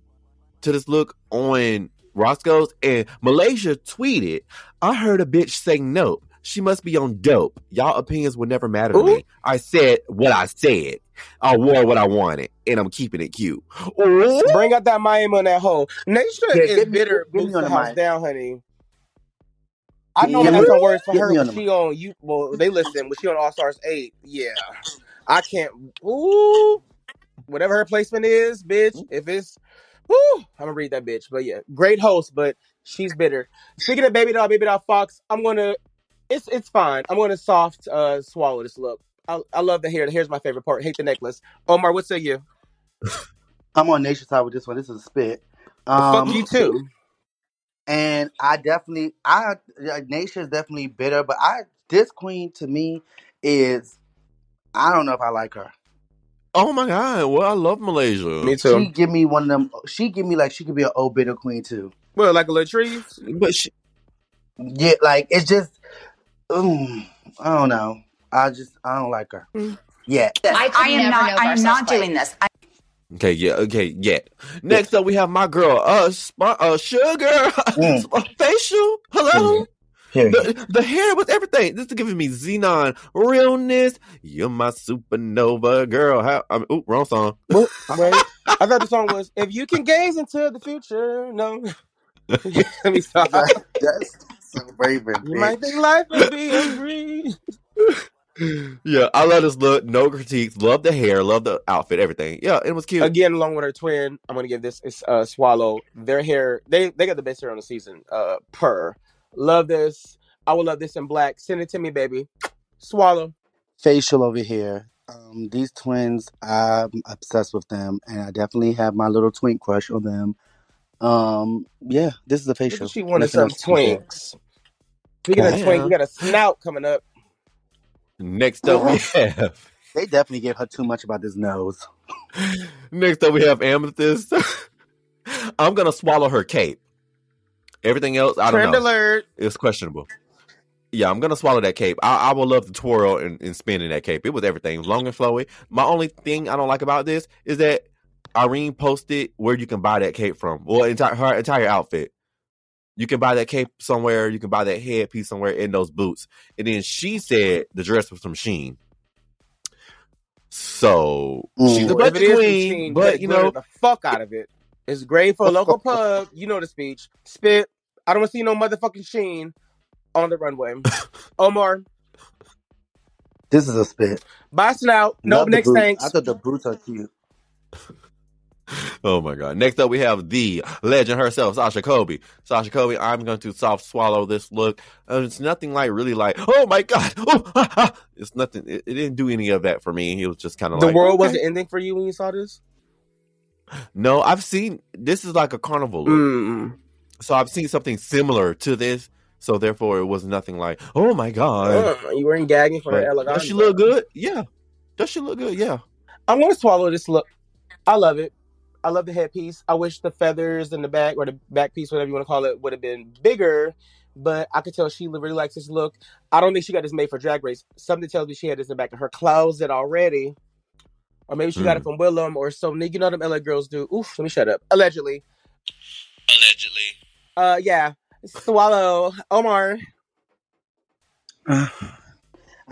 to this look on Roscoe's, and Malaysia tweeted, "I heard a bitch say nope. She must be on dope. Y'all opinions will never matter to me. I said what I said. I wore what I wanted. And I'm keeping it cute." Ooh. Bring out that Miami on that hole. Naysha is bitter. Boots the house down, honey. I know that's her words for her. When she on you. Well, they listen. When she on All Stars 8, yeah. I can't. Ooh. Whatever her placement is, bitch. If it's. Woo, I'm going to read that bitch. But yeah, great host, but she's bitter. Speaking of Babydoll Foxx, I'm going to. It's fine. I'm going to soft swallow this look. I love the hair. The hair's my favorite part. Hate the necklace. Omar, what say you? I'm on Nation's side with this one. This is a spit. Fuck you too. And Nation's definitely bitter, but this queen to me is, I don't know if I like her. Oh my God. Well, I love Malaysia. Me too. She give me one of them. She give me like, she could be an old bitter queen too. Well, like a Latrice? But she. Yeah, like it's just. I don't know. I don't like her. Yeah. I am not doing this. Next up, we have my girl, Sugar. Facial. Hello. The hair was everything. This is giving me Xenon realness. You're my supernova girl. Wrong song. Wait, I thought the song was "If You Can Gaze Into the Future." No. Let me stop. That's so Raven. You might think life would be angry. Yeah, I love this look. No critiques. Love the hair. Love the outfit. Everything. Yeah, it was cute. Again, along with her twin, I'm gonna give this swallow. Their hair. They got the best hair on the season. Love this. I would love this in black. Send it to me, baby. Swallow. Facial over here. These twins, I'm obsessed with them, and I definitely have my little twink crush on them. Yeah, this is a facial. She wanted some twinks. Speaking of twink, we got a snout coming up. Next up, we have. They definitely gave her too much about this nose. Next up, we have Amethyst. I'm gonna swallow her cape. Everything else, I don't know. Trend alert. It's questionable. Yeah, I'm gonna swallow that cape. I would love to twirl and spin in that cape. It was everything. It was long and flowy. My only thing I don't like about this is that Irene posted where you can buy that cape from. Well, her entire outfit. You can buy that cape somewhere. You can buy that headpiece somewhere in those boots. And then she said the dress was from Shein. So she's a budget queen, but you know the fuck out of it. It's great for a local pub. You know the speech. Spit. I don't want to see no motherfucking Shein on the runway. Omar. This is a spit. Bossing out. No, next thanks. I thought the boots are cute. Oh my God. Next up, we have the legend herself, Sasha Colby. Sasha Colby, I'm going to soft swallow this look. It's nothing like really like, oh my God. Oh, ha, ha. It's nothing. It didn't do any of that for me. It was just kind of like. The world wasn't ending for you when you saw this? No, I've seen this is like a carnival look. So I've seen something similar to this. So therefore, it was nothing like, oh my God. You weren't gagging for her elegance. Does she look good? Yeah. Does she look good? Yeah. I'm going to swallow this look. I love it. I love the headpiece. I wish the feathers in the back or the back piece, whatever you want to call it, would have been bigger. But I could tell she really likes this look. I don't think she got this made for Drag Race. Something tells me she had this in the back of her closet already. Or maybe she got it from Willem or so. You know them LA girls do. Oof, let me shut up. Allegedly. Yeah. Swallow. Omar. I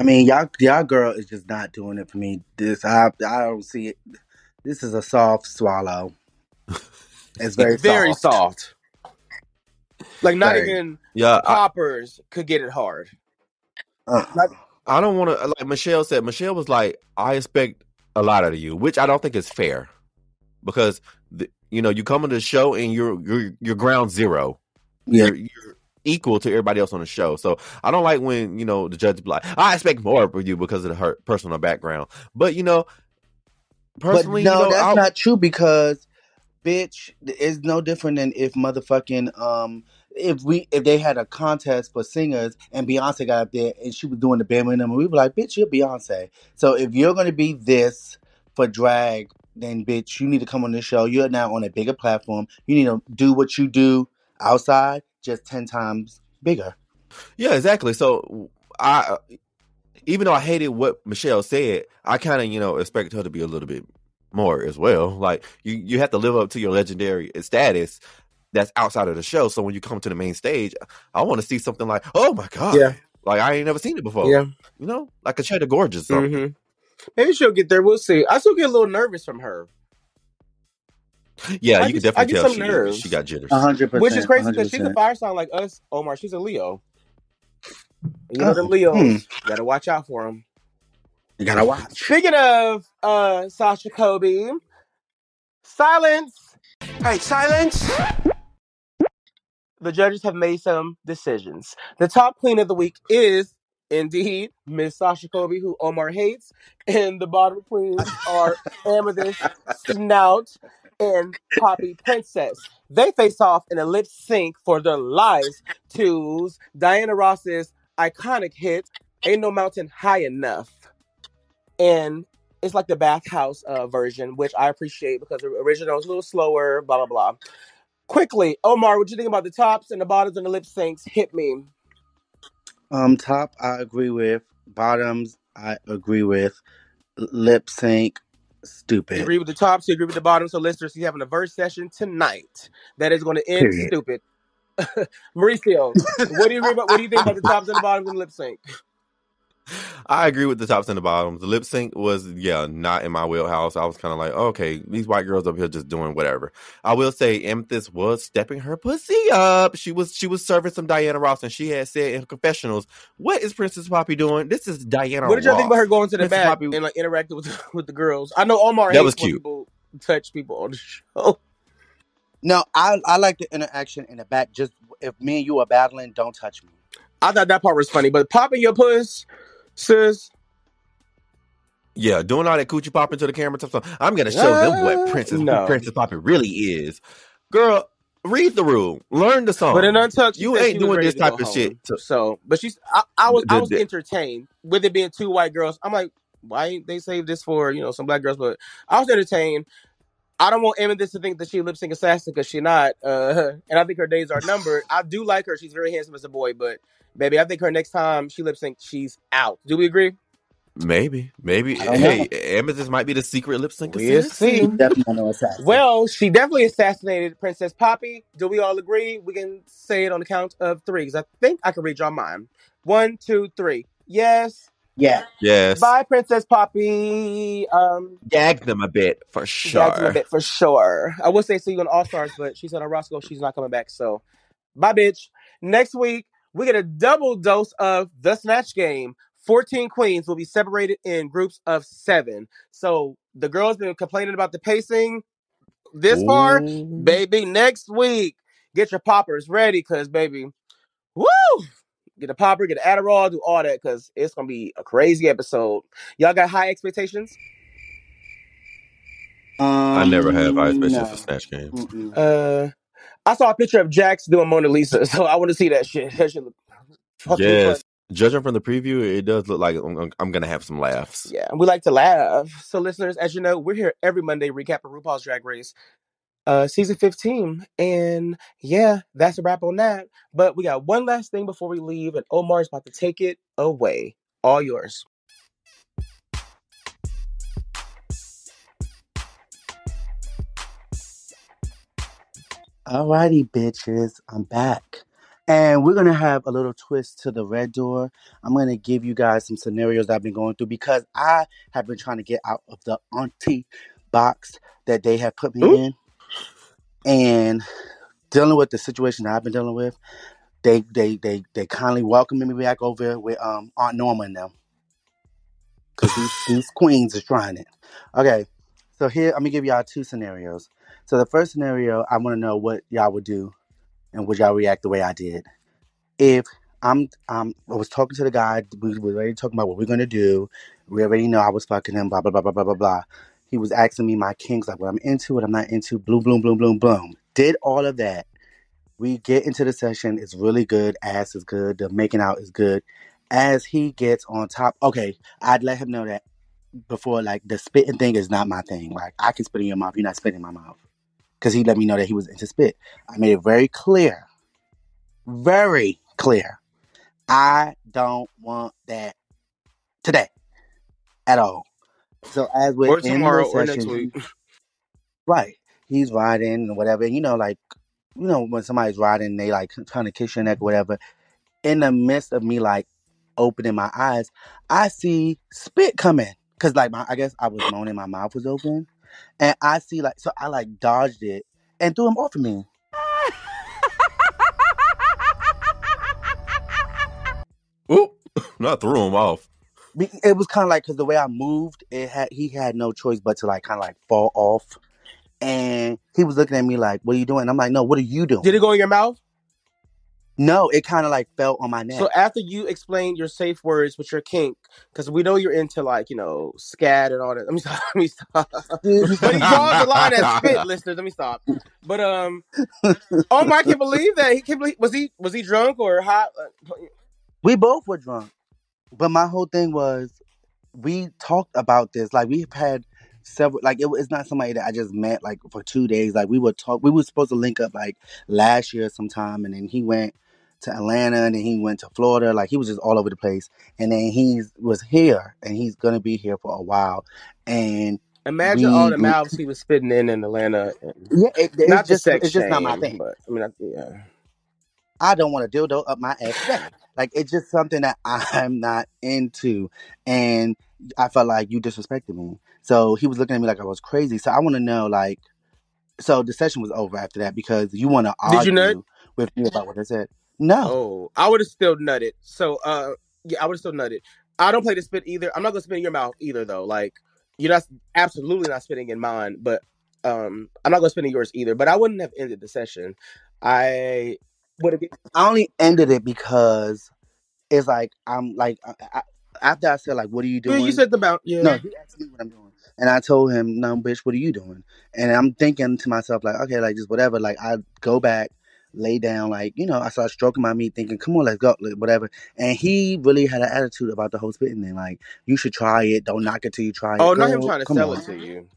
mean, y'all girl is just not doing it for me. I don't see it. This is a soft swallow. It's very soft. Like not even poppers could get it hard. I don't want to. Like Michelle said, Michelle was like, "I expect a lot out of you," which I don't think is fair because you come on the show and you're ground zero. Yeah. You're equal to everybody else on the show. So I don't like when the judge be like, "I expect more for you" because of her personal background. But personally, but no, that's not true because, bitch, it's no different than if motherfucking if they had a contest for singers and Beyonce got up there and she was doing the bare minimum, we were like, bitch, you're Beyonce. So if you're gonna be this for drag, then bitch, you need to come on this show. You're now on a bigger platform. You need to do what you do outside, just 10 times bigger. Yeah, exactly. So even though I hated what Michelle said, I kind of, expect her to be a little bit more as well. Like, you have to live up to your legendary status that's outside of the show. So when you come to the main stage, I want to see something like, oh, my God. Yeah. Like, I ain't never seen it before. Yeah. Like a Cheddar Gorge or something. Maybe she'll get there. We'll see. I still get a little nervous from her. Yeah, you can definitely tell she got jitters. 100%. Which is crazy because she's a fire sign like us, Omar. She's a Leo. The Leos, gotta watch out for them. You gotta watch. Speaking of Sasha Colby, silence. Hey, silence. The judges have made some decisions. The top queen of the week is indeed Miss Sasha Colby, who Omar hates, and the bottom queens are Amethyst, Snout, and Poppy Princess. They face off in a lip sync for their lives to Diana Ross's iconic hit, Ain't No Mountain High Enough. And it's like the bathhouse version, which I appreciate because the original is a little slower, blah, blah, blah. Quickly, Omar, what do you think about the tops and the bottoms and the lip syncs? Hit me. Top, I agree with. Bottoms, I agree with. Lip sync, stupid. You agree with the tops, you agree with the bottoms. So listeners, you're having a verse session tonight. That is going to end stupid. Mauricio, what do you think about the tops and the bottoms and the lip sync? I agree with the tops and the bottoms. The lip sync was, not in my wheelhouse. I was kind of like, okay, these white girls up here just doing whatever. I will say Amethyst was stepping her pussy up. She was serving some Diana Ross, and she had said in her confessionals, what is Princess Poppy doing? This is Diana Ross. What did y'all think about her going to the back and like interacting with the girls? I know Omar hates when people touch people on the show. No, I like the interaction in the back. Just if me and you are battling, don't touch me. I thought that part was funny, but popping your puss, sis. Yeah, doing all that coochie popping to the camera type stuff. I'm gonna show them what Princess Poppy really is. Girl, read the rule, learn the song. But in Untucked, you ain't doing this type of shit. So, but she's, I was entertained with it being two white girls. I'm like, why ain't they save this for, you know, some black girls? But I was entertained. I don't want Amethyst to think that she lip sync assassin because she not. And I think her days are numbered. I do like her. She's very handsome as a boy, but baby, I think her next time she lip sync, she's out. Do we agree? Maybe. Hey, Amethyst might be the secret lip sync assassin. Well, she definitely assassinated Princess Poppy. Do we all agree? We can say it on the count of three because I think I can read your mind. 1, 2, 3. Yes. Yeah. Yes. Bye, Princess Poppy. Gagged them a bit for sure. I would say see you on All Stars, but she said on Roscoe she's not coming back. So, bye, bitch. Next week we get a double dose of the Snatch Game. 14 queens will be separated in groups of 7. So the girls been complaining about the pacing this far, baby. Next week, get your poppers ready, because baby, woo! Get a popper, get an Adderall, do all that, because it's going to be a crazy episode. Y'all got high expectations? I never have high expectations for Snatch Game. Mm-mm. I saw a picture of Jax doing Mona Lisa, so I want to see that shit. That shit look fucking fun. Judging from the preview, it does look like I'm going to have some laughs. Yeah, we like to laugh. So listeners, as you know, we're here every Monday recapping RuPaul's Drag Race. Season 15, and yeah, that's a wrap on that. But we got one last thing before we leave, and Omar is about to take it away. All yours. Alrighty, bitches, I'm back, and we're gonna have a little twist to the red door. I'm gonna give you guys some scenarios I've been going through because I have been trying to get out of the auntie box that they have put me in. And dealing with the situation that I've been dealing with, they kindly welcomed me back over with Aunt Norma and them. Because these queens are trying it. Okay, so here, I'm going to give y'all 2 scenarios. So the first scenario, I want to know what y'all would do and would y'all react the way I did. If I was talking to the guy, we were already talking about what we're going to do. We already know I was fucking him, blah, blah, blah, blah, blah, blah, blah. He was asking me my kinks, like what I'm into, what I'm not into, bloom, bloom, bloom, bloom, bloom. Did all of that. We get into the session. It's really good. Ass is good. The making out is good. As he gets on top, okay, I'd let him know that before, like, the spitting thing is not my thing. Like, I can spit in your mouth. You're not spitting in my mouth. Because he let me know that he was into spit. I made it very clear. Very clear. I don't want that today at all. So as we're in tomorrow the session, or next week, right? He's riding or whatever. And you know, when somebody's riding, they like trying to kiss your neck, or whatever. In the midst of me like opening my eyes, I see spit coming because like I guess I was moaning, my mouth was open, and I see like so I like dodged it and threw him off of me. Oop! Not threw him off. It was kind of like because the way I moved, he had no choice but to like kind of like fall off, and he was looking at me like, "What are you doing?" I'm like, "No, what are you doing?" Did it go in your mouth? No, it kind of like fell on my neck. So after you explained your safe words with your kink, because we know you're into like scat and all that. Let me stop. But he draws the line at spit, listeners. Let me stop. But Omar, I can't believe that he can't believe. Was he drunk or hot? We both were drunk. But my whole thing was, we talked about this. Like, we've had several... Like, it's not somebody that I just met, like, for 2 days. Like, we would talk... We were supposed to link up, like, last year sometime. And then he went to Atlanta. And then he went to Florida. Like, he was just all over the place. And then he was here. And he's going to be here for a while. And... Imagine all the mouths he was spitting in Atlanta. Yeah, it's just not my thing. But, yeah. I don't want a dildo up my ass. Like, it's just something that I'm not into. And I felt like you disrespected me. So he was looking at me like I was crazy. So I want to know, like, so the session was over after that because you want to argue with me about what I said. No. Oh, I would have still nutted. So, yeah, I would have still nutted. I don't play the spit either. I'm not going to spit in your mouth either, though. Like, you're not absolutely not spitting in mine, but I'm not going to spit in yours either. But I wouldn't have ended the session. I only ended it because it's like I'm like I after I said, like, what are you doing? Yeah, you said about, yeah. No, he asked me what I'm doing. And I told him, no, bitch, what are you doing? And I'm thinking to myself, like, okay, like, just whatever. Like, I go back, lay down, like, you know, I started stroking my meat, thinking, come on, let's go, like, whatever. And he really had an attitude about the whole spitting thing. Like, you should try it. Don't knock it till you try it. Oh, girl, not him trying to sell it to you.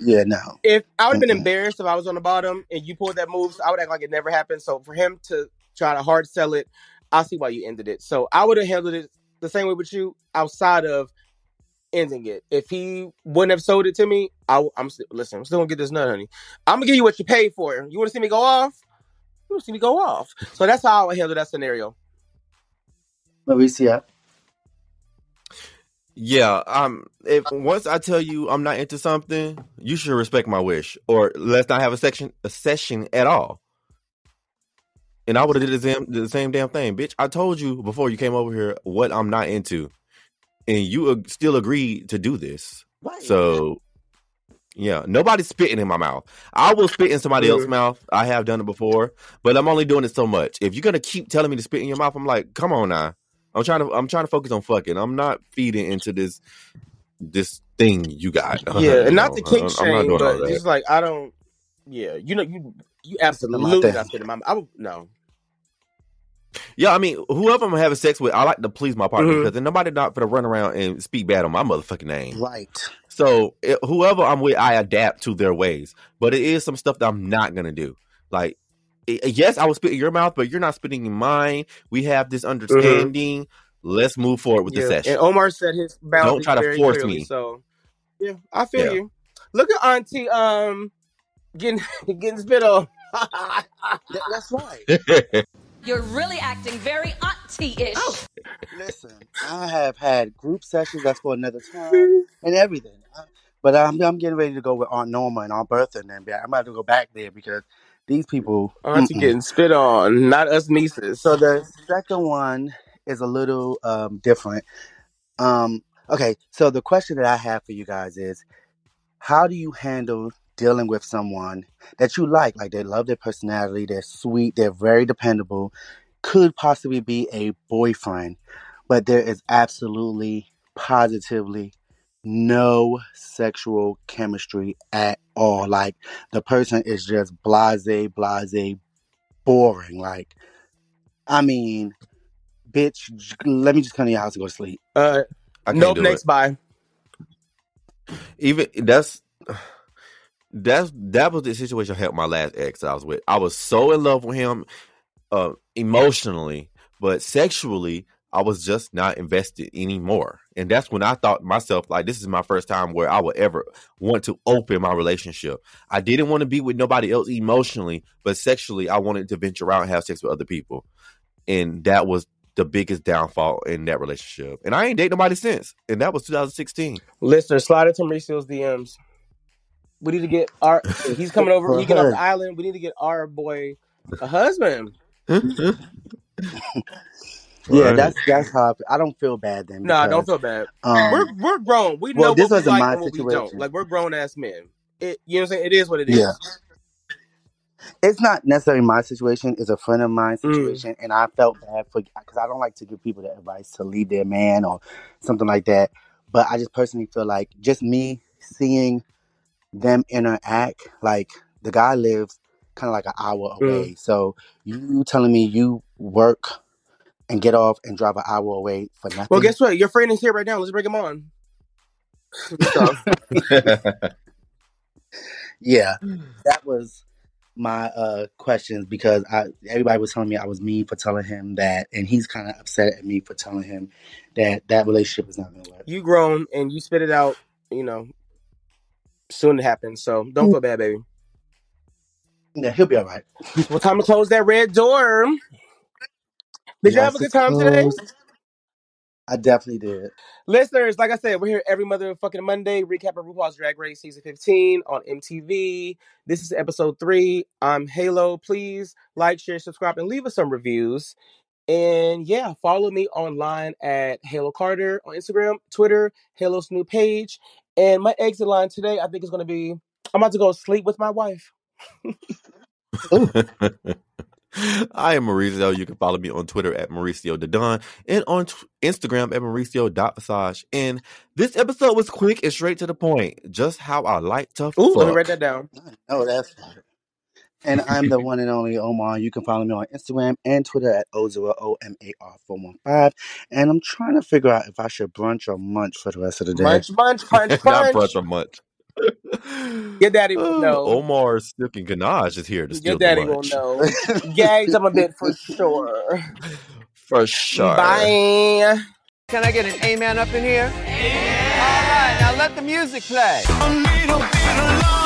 Yeah, no. If I would have been embarrassed if I was on the bottom and you pulled that move, so I would act like it never happened. So for him to try to hard sell it, I see why you ended it. So I would have handled it the same way with you outside of ending it. If he wouldn't have sold it to me, I'm still gonna get this nut, honey. I'm gonna give you what you paid for. You want to see me go off? You want to see me go off? So that's how I would handle that scenario. Mauricia. Yeah, if once I tell you I'm not into something, you should respect my wish, or let's not have a session at all. And I would have did the same damn thing, bitch. I told you before you came over here what I'm not into, and you still agreed to do this. Right. So, yeah, nobody's spitting in my mouth. I will spit in somebody else's mouth. I have done it before, but I'm only doing it so much. If you're gonna keep telling me to spit in your mouth, I'm like, come on now. I'm trying to focus on fucking. I'm not feeding into this thing you got. Yeah, and not the kink shame, but just like I don't. Yeah, you know you absolutely not spitting my mouth. No. Yeah, I mean, whoever I'm having sex with, I like to please my partner because then nobody not gonna run around and speak bad on my motherfucking name. Right. So whoever I'm with, I adapt to their ways, but it is some stuff that I'm not gonna do. Like, yes, I will spit in your mouth, but you're not spitting in mine. We have this understanding. Let's move forward with the session. And Omar said his boundaries. Don't try to force me. So, yeah, I feel you. Look at Auntie getting spit on. That's right. You're really acting very auntie-ish. Oh. Listen, I have had group sessions. That's for another time and everything. But I'm getting ready to go with Aunt Norma and Aunt Bertha, and then I'm about to go back there because these people aren't getting spit on, not us nieces. So the second one is a little different. Okay, so the question that I have for you guys is, how do you handle dealing with someone that you like? Like, they love their personality, they're sweet, they're very dependable, could possibly be a boyfriend, but there is absolutely, positively no sexual chemistry at all. Like, the person is just blase, boring. Like, I mean, bitch, let me just come to your house and go to sleep. Nope, next, bye. Even that was the situation I had with my last ex that I was with. I was so in love with him emotionally, but sexually, I was just not invested anymore. And that's when I thought to myself, like, this is my first time where I would ever want to open my relationship. I didn't want to be with nobody else emotionally, but sexually, I wanted to venture out and have sex with other people. And that was the biggest downfall in that relationship. And I ain't dated nobody since. And that was 2016. Listeners, slide into Mauricio's DMs. We need to get our... He's coming over. We get off the island. We need to get our boy a husband. Yeah, that's how I don't feel bad then. No, I don't feel bad. We're grown. We know what we like and what we don't. Like, we're grown ass men. You know what I'm saying? It is what it is. Yeah. It's not necessarily my situation. It's a friend of mine's situation, and I felt bad because I don't like to give people the advice to leave their man or something like that. But I just personally feel like just me seeing them interact, like, the guy lives kind of like an hour away. So you telling me you work and get off and drive an hour away for nothing. Well, guess what? Your friend is here right now. Let's bring him on. Yeah. That was my questions because everybody was telling me I was mean for telling him that. And he's kind of upset at me for telling him that relationship is not going to work. You grown and you spit it out, you know, soon it happens. So don't feel bad, baby. Yeah, he'll be all right. Well, time to close that red door. Did you have a good time today? I definitely did. Listeners, like I said, we're here every motherfucking Monday, recapping RuPaul's Drag Race Season 15 on MTV. This is episode 3. I'm Halo. Please like, share, subscribe, and leave us some reviews. And yeah, follow me online at Halo Carter on Instagram, Twitter, Halo's new page. And my exit line today, I think, is going to be, I'm about to go sleep with my wife. I am Mauricio. You can follow me on Twitter at Mauricio Dadon and on Instagram at Mauricio.Massage. And this episode was quick and straight to the point. Just how I like to fuck. Ooh, let me write that down. Oh, that's... And I'm the one and only Omar. You can follow me on Instagram and Twitter at OZOOMAR415. And I'm trying to figure out if I should brunch or munch for the rest of the day. Munch. Not brunch or munch. Your daddy will know. Omar Silk and Ganache is here to steal the lunch. Your daddy will know. Gags on my bed for sure. For sure. Bye. Can I get an amen up in here? Yeah. All right, now let the music play. I need a bit of love.